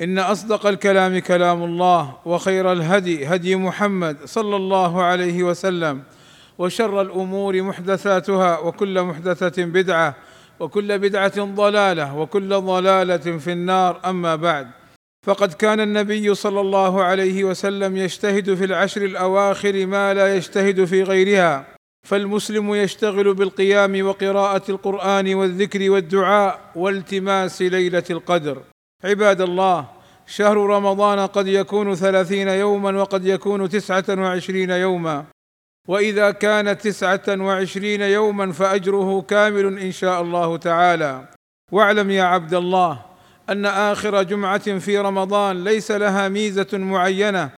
إن أصدق الكلام كلام الله، وخير الهدي هدي محمد صلى الله عليه وسلم، وشر الأمور محدثاتها، وكل محدثة بدعة، وكل بدعة ضلالة، وكل ضلالة في النار. أما بعد، فقد كان النبي صلى الله عليه وسلم يجتهد في العشر الأواخر ما لا يجتهد في غيرها، فالمسلم يشتغل بالقيام وقراءة القرآن والذكر والدعاء والتماس ليلة القدر. عباد الله، شهر رمضان قد يكون 30 يوما، وقد يكون 29 يوما، وإذا كان 29 يوما فأجره كامل إن شاء الله تعالى. واعلم يا عبد الله أن آخر جمعة في رمضان ليس لها ميزة معينة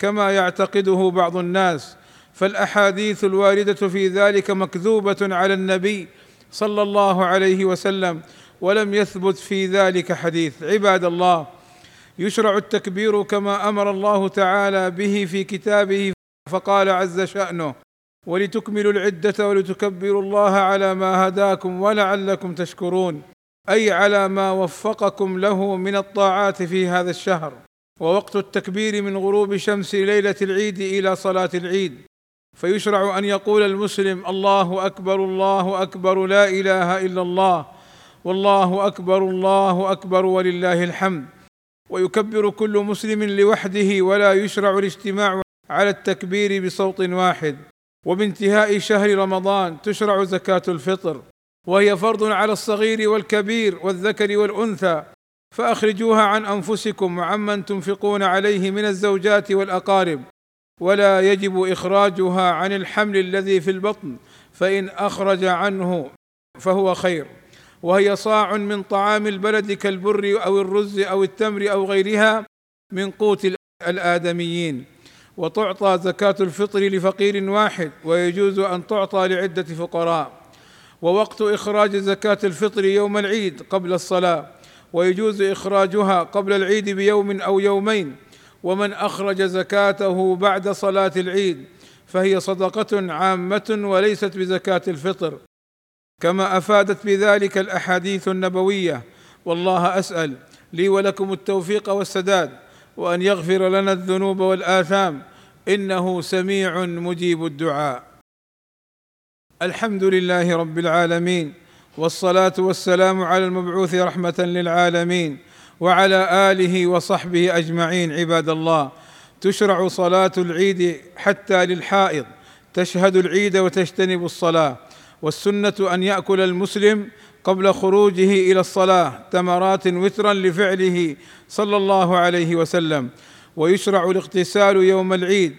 كما يعتقده بعض الناس، فالأحاديث الواردة في ذلك مكذوبة على النبي صلى الله عليه وسلم، ولم يثبت في ذلك حديث. عباد الله، يشرع التكبير كما أمر الله تعالى به في كتابه، فقال عز شأنه: ولتكملوا العدة ولتكبروا الله على ما هداكم ولعلكم تشكرون، أي على ما وفقكم له من الطاعات في هذا الشهر. ووقت التكبير من غروب شمس ليلة العيد إلى صلاة العيد، فيشرع أن يقول المسلم: الله أكبر الله أكبر، لا إله إلا الله، والله أكبر الله أكبر ولله الحمد. ويكبر كل مسلم لوحده، ولا يشرع الاجتماع على التكبير بصوت واحد. وبانتهاء شهر رمضان تشرع زكاة الفطر، وهي فرض على الصغير والكبير والذكر والأنثى، فأخرجوها عن أنفسكم وعمن تنفقون عليه من الزوجات والأقارب، ولا يجب إخراجها عن الحمل الذي في البطن، فإن أخرج عنه فهو خير. وهي صاع من طعام البلد كالبر أو الرز أو التمر أو غيرها من قوت الآدميين، وتعطى زكاة الفطر لفقير واحد، ويجوز أن تعطى لعدة فقراء. ووقت إخراج زكاة الفطر يوم العيد قبل الصلاة، ويجوز إخراجها قبل العيد بيوم أو يومين. ومن أخرج زكاته بعد صلاة العيد فهي صدقة عامة وليست بزكاة الفطر، كما أفادت بذلك الأحاديث النبوية. والله أسأل لي ولكم التوفيق والسداد، وأن يغفر لنا الذنوب والآثام، إنه سميع مجيب الدعاء. الحمد لله رب العالمين، والصلاة والسلام على المبعوث رحمة للعالمين، وعلى آله وصحبه أجمعين. عباد الله، تشرع صلاة العيد حتى للحائض، تشهد العيد وتجتنب الصلاة. والسنة أن يأكل المسلم قبل خروجه إلى الصلاة تمرات وترا لفعله صلى الله عليه وسلم. ويشرع الاغتسال يوم العيد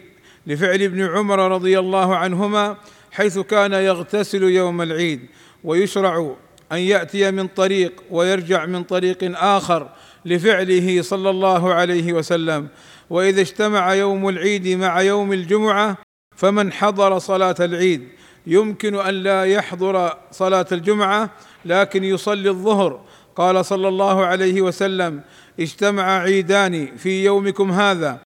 لفعل ابن عمر رضي الله عنهما، حيث كان يغتسل يوم العيد. ويشرع أن يأتي من طريق ويرجع من طريق آخر لفعله صلى الله عليه وسلم. وإذا اجتمع يوم العيد مع يوم الجمعة، فمن حضر صلاة العيد يمكن أن لا يحضر صلاة الجمعة، لكن يصلي الظهر. قال صلى الله عليه وسلم: اجتمع عيدان في يومكم هذا،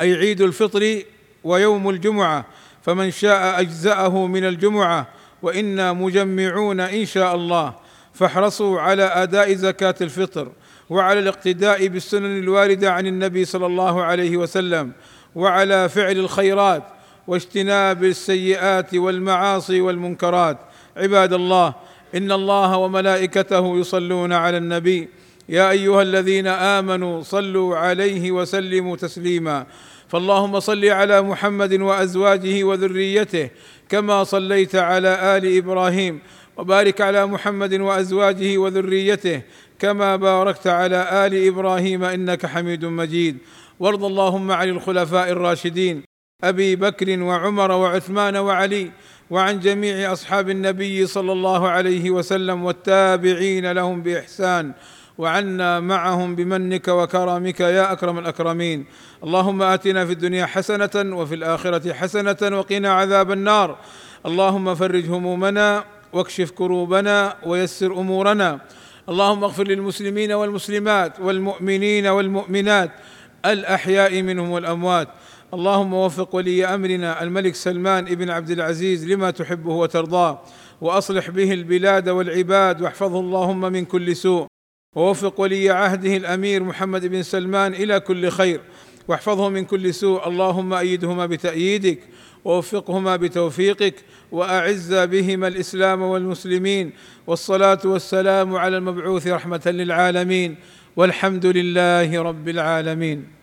أي عيد الفطر ويوم الجمعة، فمن شاء أجزأه من الجمعة، وإنا مجمعون إن شاء الله. فاحرصوا على أداء زكاة الفطر، وعلى الاقتداء بالسنن الواردة عن النبي صلى الله عليه وسلم، وعلى فعل الخيرات واجتناب السيئات والمعاصي والمنكرات. عباد الله، إن الله وملائكته يصلون على النبي، يا أيها الذين آمنوا صلوا عليه وسلموا تسليما. فاللهم صل على محمد وأزواجه وذريته كما صليت على آل إبراهيم، وبارك على محمد وأزواجه وذريته كما باركت على آل إبراهيم، إنك حميد مجيد. وارض اللهم عن الخلفاء الراشدين أبي بكر وعمر وعثمان وعلي، وعن جميع أصحاب النبي صلى الله عليه وسلم والتابعين لهم بإحسان، وعنا معهم بمنك وكرمك يا أكرم الأكرمين. اللهم آتنا في الدنيا حسنة وفي الآخرة حسنة وقنا عذاب النار. اللهم فرج همومنا واكشف كروبنا ويسر أمورنا. اللهم اغفر للمسلمين والمسلمات والمؤمنين والمؤمنات الأحياء منهم والأموات. اللهم وفق ولي أمرنا الملك سلمان ابن عبد العزيز لما تحبه وترضاه، وأصلح به البلاد والعباد، واحفظه اللهم من كل سوء. ووفق ولي عهده الأمير محمد بن سلمان إلى كل خير، واحفظه من كل سوء. اللهم أيدهما بتأييدك، ووفقهما بتوفيقك، وأعز بهما الإسلام والمسلمين. والصلاة والسلام على المبعوث رحمة للعالمين، والحمد لله رب العالمين.